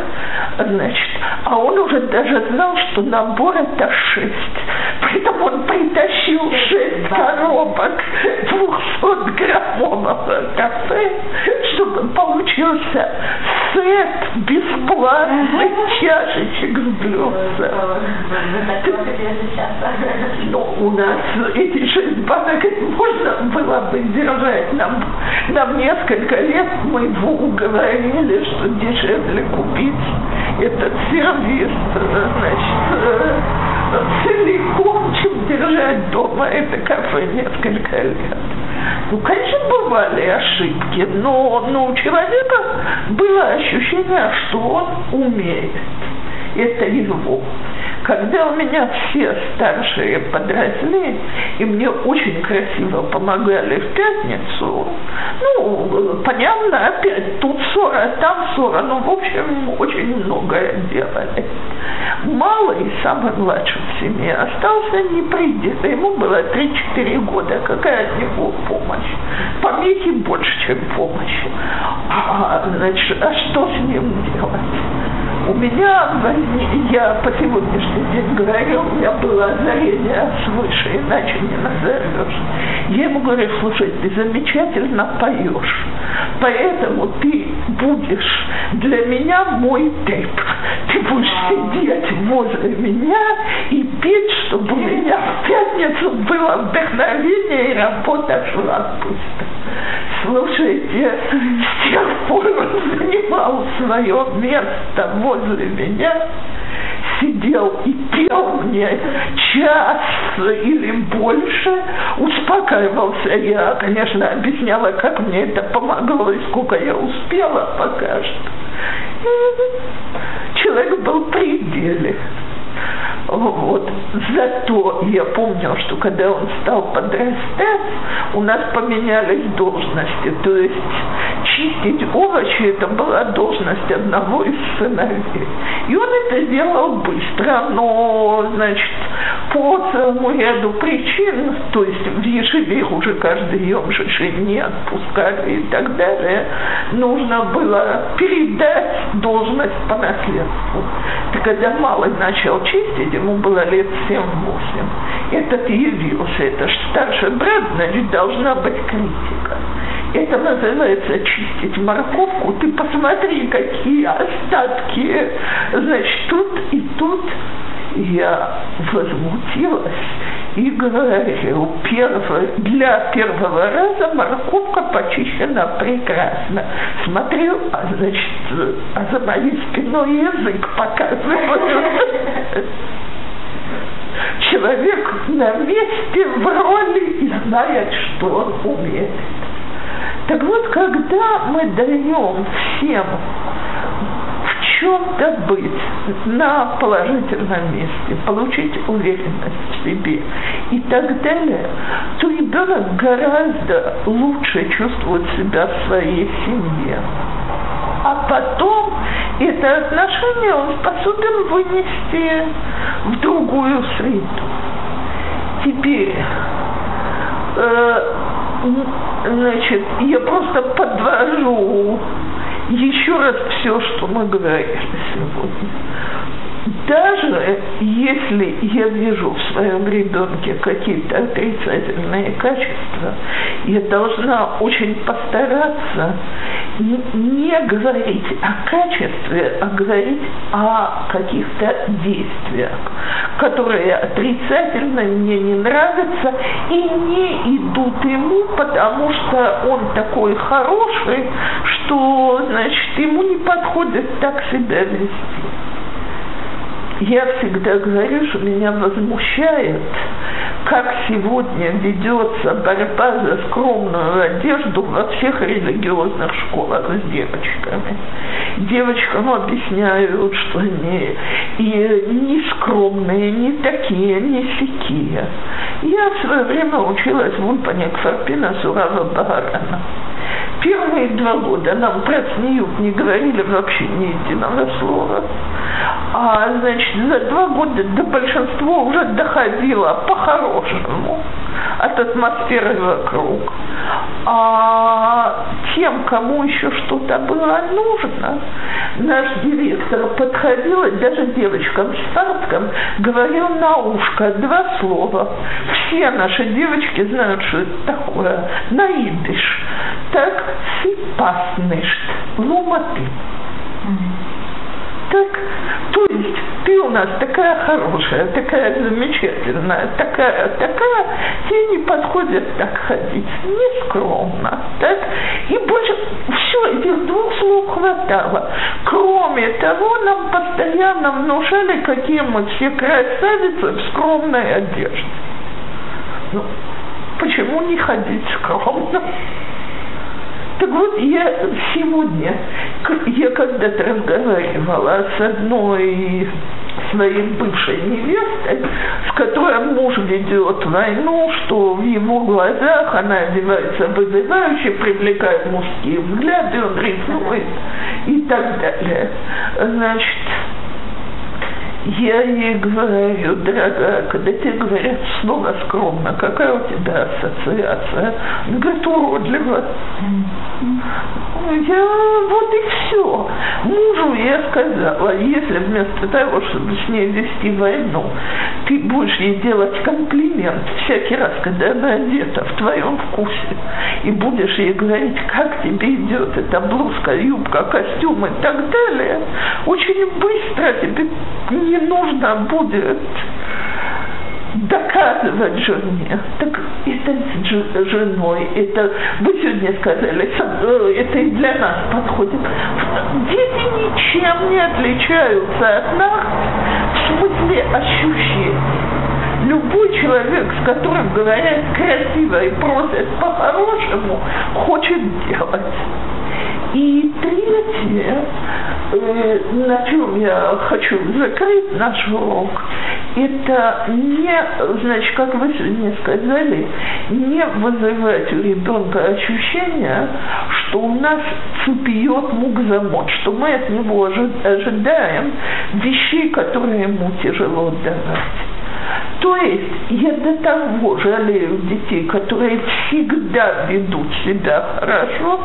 значит, а он уже даже знал, что набор это шесть, поэтому он притащил шесть коробок двухсотграммового кафе, чтобы получился сет бесплатных чашечек с блюдцем. Ну, у нас эти шесть банок можно было бы держать. Нам, нам несколько лет мы его уговорили, что дешевле купить этот сервис, значит, целиком, чем держать дома это кафе несколько лет. Ну, конечно, бывали ошибки, но, но у человека было ощущение, что он умеет. Это его. Когда у меня все старшие подросли, и мне очень красиво помогали в пятницу, ну, понятно, опять тут ссора, там ссора, ну, в общем, очень многое делали. Малый, самый младший в семье, остался не при детстве, ему было три-четыре года, какая от него помощь? Помехи больше, чем помощи. А, значит, а что с ним делать? У меня, я по сегодняшний день говорю, у меня было озарение свыше, иначе не назовешь. Я ему говорю, слушай, ты замечательно поешь, поэтому ты будешь для меня мой тейп. Ты будешь сидеть возле меня и петь, чтобы у меня в пятницу было вдохновение и работа шла пусто. Слушайте, с тех пор он занимал свое место возле меня, сидел и пел мне час или больше, успокаивался. Я, конечно, объясняла, как мне это помогло и сколько я успела пока что. И человек был при деле. Вот. Зато я помню, что когда он стал подрастать, у нас поменялись должности. То есть чистить овощи – это была должность одного из сыновей. И он это делал быстро, но, значит, по целому ряду причин, то есть в Ешиве их уже каждый емшиши не отпускали и так далее, нужно было передать должность по наследству. Так когда малый начал чистить, ему было лет семь-восемь. Этот явился, это ж старший брат, значит, должна быть критика. Это называется чистить морковку. Ты посмотри, какие остатки, значит, тут и тут. Я возмутилась и говорю, первый, для первого раза морковка почищена прекрасно. Смотрю, а, значит, а за моей спиной язык показывает. Человек на месте, в роли и знает, что он умеет. Так вот, когда мы даем всем в чем-то быть на положительном месте, получить уверенность в себе и так далее, то ребенок гораздо лучше чувствует себя в своей семье. А потом это отношение он способен вынести в другую среду. Теперь... Э- Значит, я просто подвожу еще раз все, что мы говорили сегодня. Даже если я вижу в своем ребенке какие-то отрицательные качества, я должна очень постараться не говорить о качестве, а говорить о каких-то действиях, которые отрицательно мне не нравятся и не идут ему, потому что он такой хороший, что, значит, ему не подходит так себя вести. Я всегда говорю, что меня возмущает, как сегодня ведется борьба за скромную одежду во всех религиозных школах с девочками. Девочкам объясняют, что они и не скромные, не такие, не сякие. Я в свое время училась в Ульпане Кфарпина Сурава Багарана. Первые два года нам про снеюк не говорили вообще ни единого слова. А, значит, за два года до большинства уже доходило по-хорошему от атмосферы вокруг. А тем, кому еще что-то было нужно, наш директор подходил, и даже девочкам в штатском говорил на ушко два слова. Все наши девочки знают, что это такое. Наидыш. Так, сипасныш. Ломаты. Так, то есть ты у нас такая хорошая, такая замечательная, такая, такая, тебе не подходит так ходить, нескромно, так, и больше все, этих двух слов хватало. Кроме того, нам постоянно внушали, какие мы все красавицы в скромной одежде. Ну, почему не ходить скромно? Так вот, я сегодня, я когда-то разговаривала с одной своей бывшей невестой, с которой муж ведет войну, что в его глазах она одевается вызывающе, привлекает мужские взгляды, он рисует и так далее. Значит, я ей говорю, дорогая, когда тебе говорят слово «скромно», какая у тебя ассоциация? Она говорит, уродливо. Я, вот и все. Мужу я сказала, если вместо того, чтобы с ней вести войну, ты будешь ей делать комплимент всякий раз, когда она одета в твоем вкусе, и будешь ей говорить, как тебе идет эта блузка, юбка, костюм и так далее, очень быстро тебе не нужно будет доказывать жене. Так это с женой, это вы сегодня сказали, это и для нас подходит. Дети ничем не отличаются от нас в смысле ощущений. Любой человек, с которым говорят красиво и просят по-хорошему, хочет делать. И третье, на чем я хочу закрыть наш урок, это не, значит, как вы сегодня сказали, не вызывать у ребенка ощущение, что у нас цепьет мук-замот, что мы от него ожидаем вещей, которые ему тяжело давать. То есть я до того жалею детей, которые всегда ведут себя хорошо.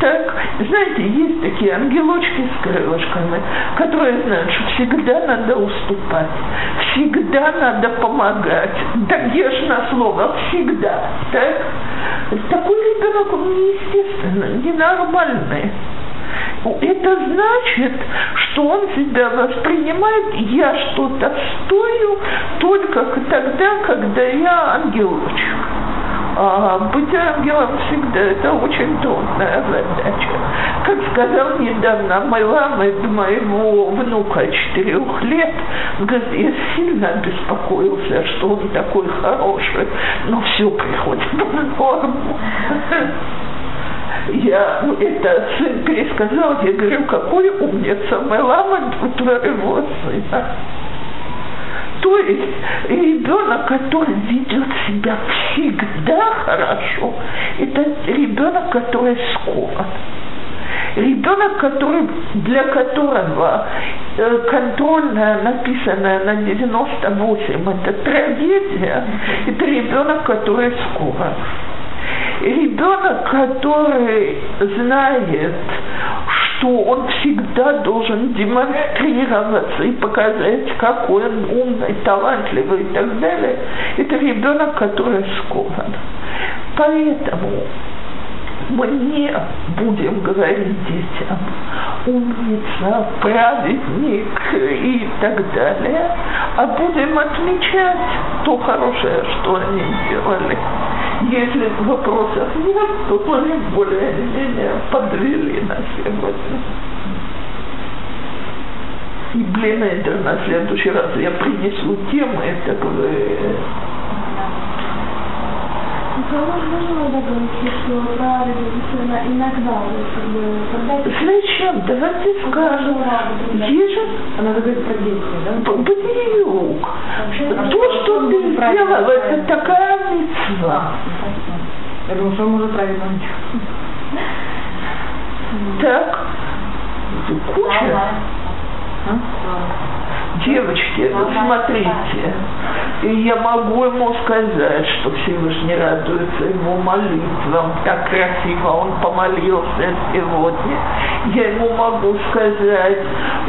Так, знаете, есть такие ангелочки с крылышками, которые знают, что всегда надо уступать, всегда надо помогать. Даешь на слово «всегда». Так? Такой ребенок, он неестественный, ненормальный. Это значит, что он себя воспринимает, я что-то стою только тогда, когда я ангелочек. А быть ангелом всегда – это очень трудная задача. Как сказал недавно мой ламед моего внука четырех лет, я сильно обеспокоился, что он такой хороший, но все приходит в норму. Я это сын пересказал, я говорю, какой умница мой ламед у твоего сына. То есть ребенок, который ведет себя всегда хорошо, это ребенок, который скован. Ребенок, который, для которого э, контрольная, написанная на девяносто восемь, это трагедия, это ребенок, который скован. Ребенок, который знает, что он всегда должен демонстрироваться и показать, какой он умный, талантливый и так далее, это ребенок, который скован. Поэтому мы не будем говорить детям умница, праведник и так далее, а будем отмечать то хорошее, что они делали. Если вопросов нет, то мы более-менее подвели на сегодня. И, блин, это на следующий раз я принесу темы, которые... Зачем? Давайте скажем. Ежик? Она говорит про действия, да? Поделюк. То, что ты сделал, это такая митцва. Я думаю, что он уже правильно. Так. Куча. Девочки, смотрите, и я могу ему сказать, что Всевышний радуется его молитвам, как красиво он помолился сегодня. Я ему могу сказать,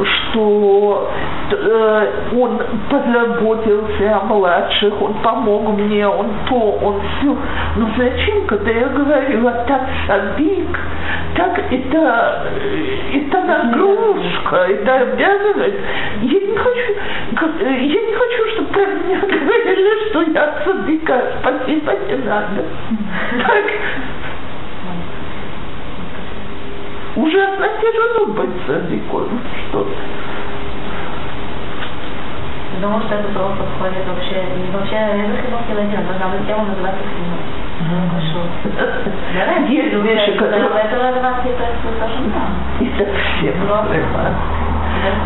что э, он позаботился о младших, он помог мне, он то, он все. Но зачем, когда я говорила так садик, так это, это нагрузка, это обязанность. Я не хочу, я не хочу, чтобы про меня говорили, что я садика, спасибо не надо. Так. Ужасно тяжело быть садиком, что-то. Потому что это просто входит вообще, вообще, я же хотела сказать, но должна быть тема называется «Хрена». Хорошо. Есть вещи, которые... Это называется «Хрена», это все проблема.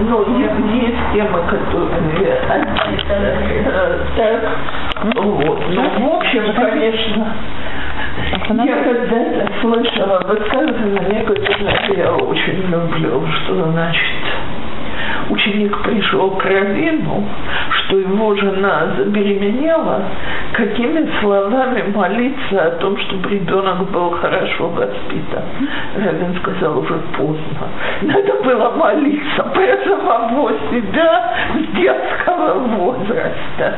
Но есть темы, которые... Так, вот. Ну, в общем, конечно... Я когда-то слышала высказывание, которое я очень люблю, что значит ученик пришел к раввину, что его жена забеременела, какими словами молиться о том, чтобы ребенок был хорошо воспитан. Раввин сказал, уже поздно. Надо было молиться про самого себя с детского возраста.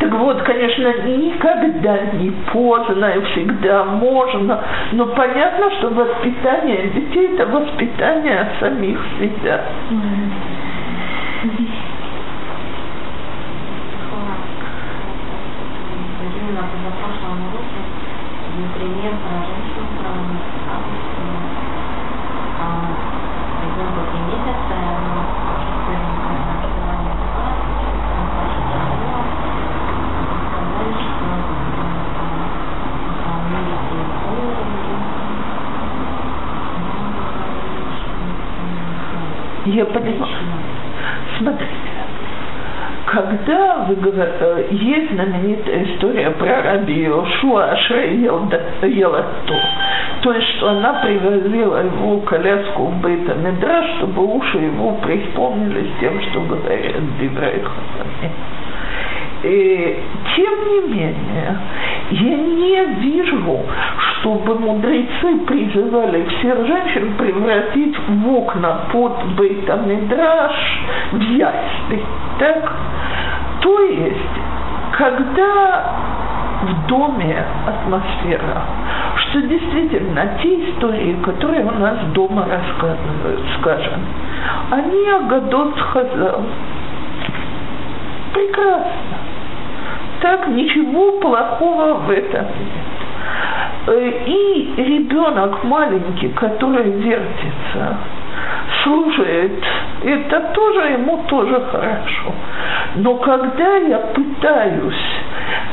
Так вот, конечно, никогда не поздно и всегда можно, но понятно, что воспитание детей – это воспитание самих себя. Я понимаю. Смотрите, когда вы говорите, есть знаменитая история про Рабию Шуа, Ашрей ела то, то есть, что она привозила его коляску в Бейт-а-Мидраш, чтобы уши его преисполнились тем, что говорят Диврей Хахамим. И, тем не менее, я не вижу, чтобы мудрецы призывали всех женщин превратить в окна под Бейт-а-Мидраш в ясли. Так? То есть, когда в доме атмосфера, что действительно те истории, которые у нас дома рассказывают, скажем, они о Гадот Хазал. Прекрасно. Так, ничего плохого в этом нет. И ребенок маленький, который вертится, слушает, это тоже ему тоже хорошо. Но когда я пытаюсь,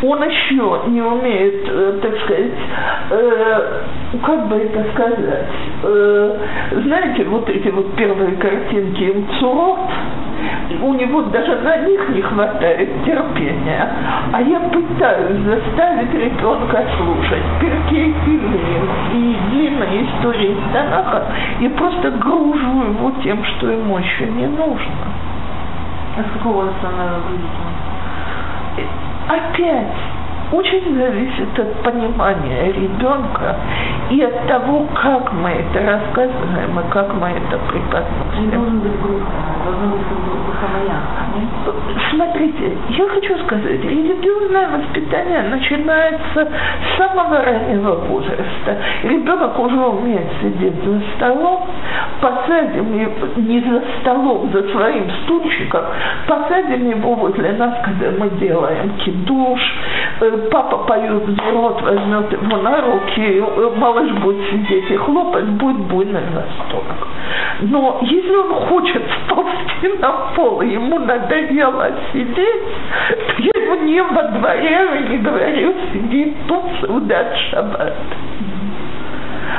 он еще не умеет, так сказать, э, как бы это сказать, э, знаете, вот эти вот первые картинки им цурот, у него даже на них не хватает терпения. А я пытаюсь заставить ребенка слушать Перкей Тилим и длинные истории из Танаха и просто гружу его тем, что ему еще не нужно. А с какого она выйдет? Опять очень зависит от понимания ребенка и от того, как мы это рассказываем и как мы это преподносим. Не должен быть грубо, должен быть грубо. Смотрите, я хочу сказать, религиозное воспитание начинается с самого раннего возраста. Ребенок уже умеет сидеть за столом, посадим его, не за столом, за своим стульчиком, посадим его возле нас, когда мы делаем кидуш, папа поет в рот, возьмет его на руки, малыш будет сидеть и хлопать, будет буйный восторг. Но если он хочет сползти почти на пол, ему надоело сидеть, то я его не во дворе не говорю, сиди тут, сюда, шаббат.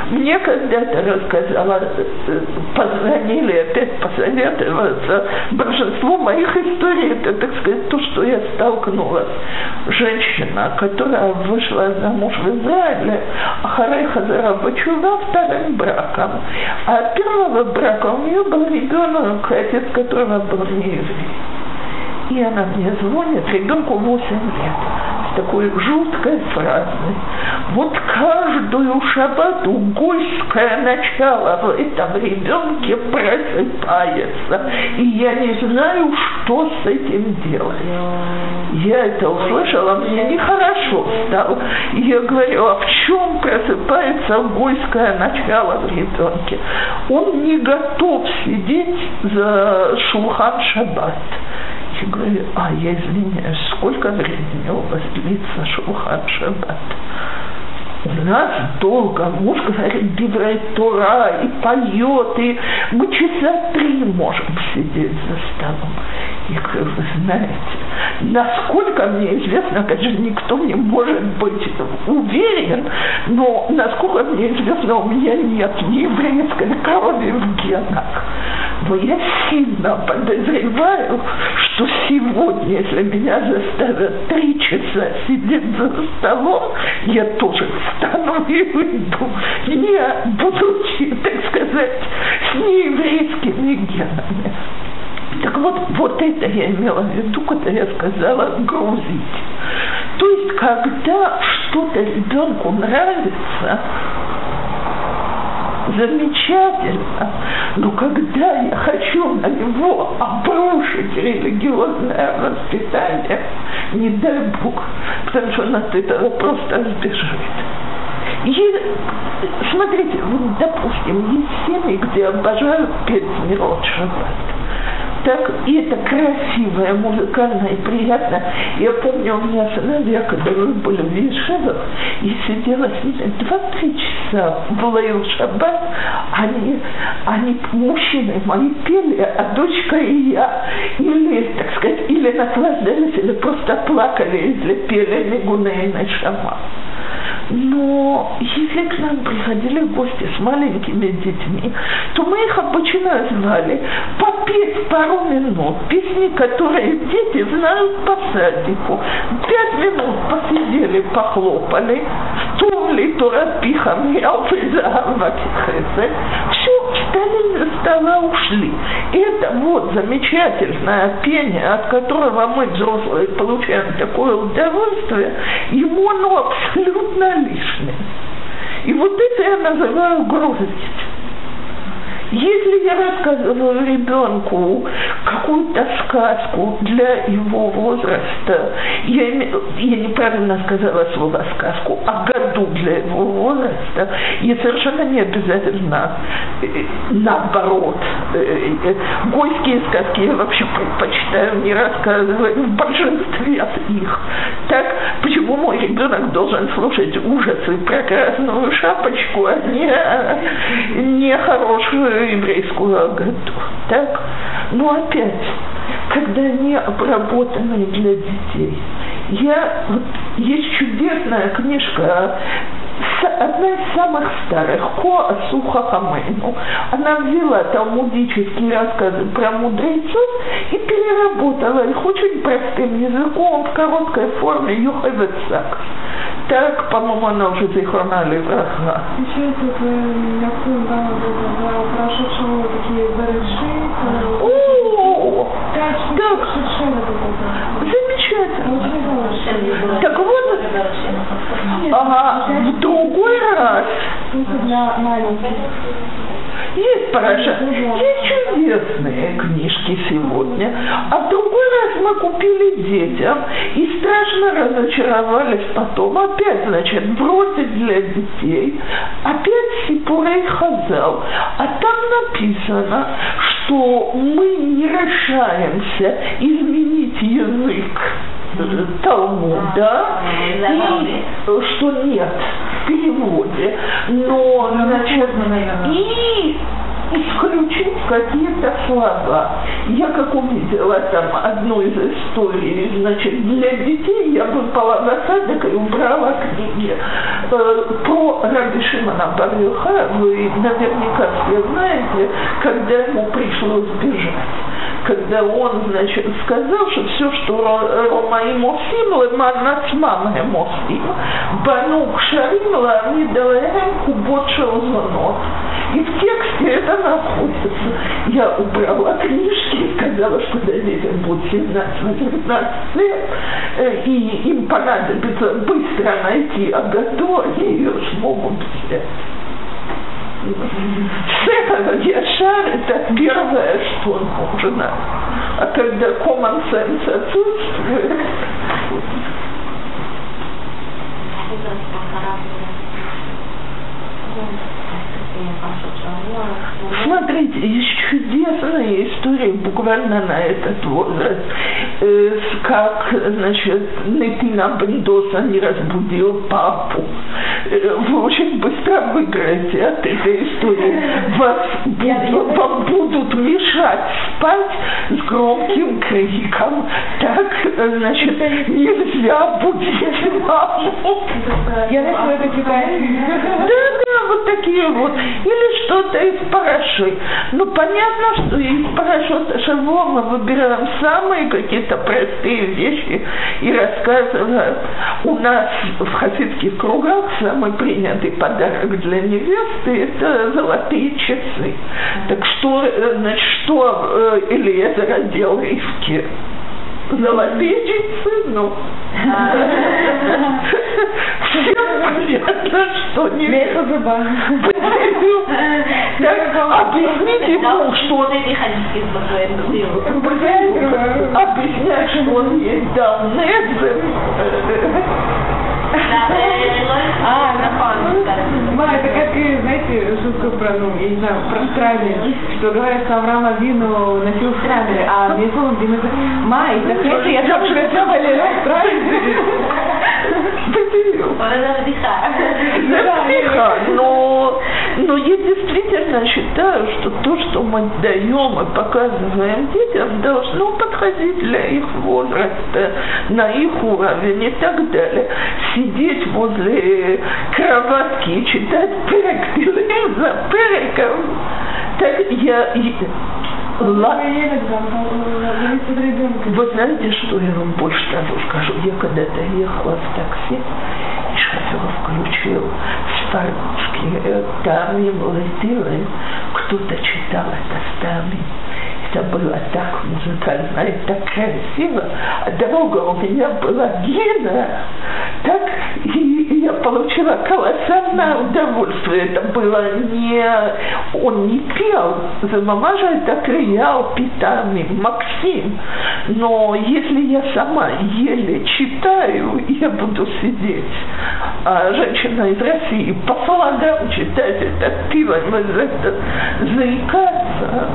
Мне когда-то рассказала, позвонили, опять посоветоваться. Большинство моих историй, это, так сказать, то, что я столкнулась. Женщина, которая вышла замуж в Израиле, Ахарей Хазара Бачува вторым браком. А от первого брака у нее был ребенок, отец которого был нееврей. И она мне звонит, ребенку восемь лет. Такой жуткой фразой. Вот каждую шабату гольское начало в этом ребенке просыпается. И я не знаю, что с этим делать. Я это услышала, мне нехорошо стало. И я говорю, а в чем просыпается гольское начало в ребенке? Он не готов сидеть за шулхан шаббат. Я говорю, а, я извиняюсь, сколько времени у вас длится шулхан шаббат? У нас долго, муж говорит, диврей Тора, и поет, и мы часа три можем сидеть за столом. Я говорю, вы знаете, насколько мне известно, конечно, никто не может быть уверен, но, насколько мне известно, у меня нет ни еврейской крови в генах. Но я сильно подозреваю, что сегодня, если меня заставят три часа сидеть за столом, я тоже встану и уйду. Я буду, так сказать, с нееврейскими генами. Так вот, вот это я имела в виду, когда я сказала грузить. То есть, когда что-то ребенку нравится, замечательно, но когда я хочу на него обрушить религиозное воспитание, не дай Бог, потому что он от этого просто сбежит. И, смотрите, вот, допустим, есть семьи, где обожают петь мирот шаббат. Так, и это красиво, и музыкально, и приятно. Я помню, у меня сыновья, когда мы были в Ешивах, и сидела с ними два-три часа в лейл шаббат, они, они, мужчины мои пели, а дочка и я, или, так сказать, или наслаждались, или просто плакали, или пели Нигуней Нешама. Но если к нам приходили гости с маленькими детьми, то мы их обычно звали попеть пару минут песни, которые дети знают по садику. Пять минут посидели, похлопали, тумли, турапихам, ялфизавакихесы. Все, встали за стола, ушли. Это вот замечательное пение, от которого мы, взрослые, получаем такое удовольствие, ему оно абсолютно лишнее. И вот это я называю грузить. Если я рассказываю ребенку какую-то сказку для его возраста, я, я неправильно сказала слово сказку, а году для его возраста, я совершенно не обязательно наоборот. Гойские сказки я вообще предпочитаю не рассказывать в большинстве от них. Так, почему мой ребенок должен слушать ужасы про красную шапочку, а не, не хорошую еврейскую агату. Так? Но опять, когда не обработаны для детей. Я, вот, есть чудесная книжка, одна из самых старых, Хо Суха Хамейну. Она взяла талмудические рассказы про мудрецов и переработала их очень простым языком, в короткой форме Юхай Вецак. Так, по-моему, она уже захоронали в Рахна. Еще есть это Якун, да, прошедшего такие барыши. О, так, замечательно. Так вот, ага, в другой раз. Есть параша, есть чудесные книжки сегодня, а в другой раз мы купили детям и страшно разочаровались потом. Опять, значит, бросить для детей, опять Сипурей Хазал, а там написано, что мы не решаемся изменить язык Талмуда, и что нет в переводе, но, значит, и исключить какие-то слова. Я как увидела там одну из историй, значит, для детей я выпала в осадок и убрала книги. Про Рабби Шимона Бар-Йохая вы наверняка все знаете, когда ему пришлось бежать. Когда он, значит, сказал, что все, что Ромаим Осимла, Манна с мамой Осимла, Банук Шаримла, они Далаем Кубот Шаузанот. И в тексте это находится. Я убрала книжки и сказала, что доверие будет семнадцать-девятнадцать лет, и им понадобится быстро найти Агату, они ее смогут взять. С этого Яшар – это первое, что нужно. А когда common sense отсутствует… Смотрите, есть чудесная история буквально на этот возраст. Как, значит, Нетина Бендоса не разбудил папу. Вы очень быстро выиграете от этой истории. Вас будут, вам будут мешать спать с громким криком. Так, значит, нельзя будить маму. Я начала выпекать. Да-да, вот такие вот. Или что-то из параши. Ну, понятно, что из парашюта Шаво мы выбираем самые какие-то простые вещи и рассказываем. У нас в хасидских кругах самый принятый подарок для невесты – это золотые часы. Так что, значит, что Элиэзер одел Ривке? Золотые часы, ну. Всем понятно, что не верно. Объясните ему, что он не ходит по своему. Объясняй, что он есть Далнезер. А, напомню, да. Мама, это как, знаете, шутка про, ну, я не знаю, про Штравель, что говорят, что Авраам Авину носил Штравель, а мне словом, где мы... Май, так это я там же Штравель, Штравель. Запиха. Но, но я действительно считаю, что то, что мы даем и показываем детям, должно подходить для их возраста, на их уровень и так далее. Сидеть возле кроватки и читать перек, перек за переком. Так я... Ла... Вы знаете, что я вам больше того скажу? Я когда-то ехала в такси, и шофер включил сфардские тамим летилы, кто-то читал это с тамим. Это было так музыкально и так красиво, а дорога у меня была длинная, так и я получила колоссальное удовольствие. Это было не... Он не пел, за мамажа это криял питами, Максим. Но если я сама еле читаю, я буду сидеть. А женщина из России по слогам читать это пиво, заикаться.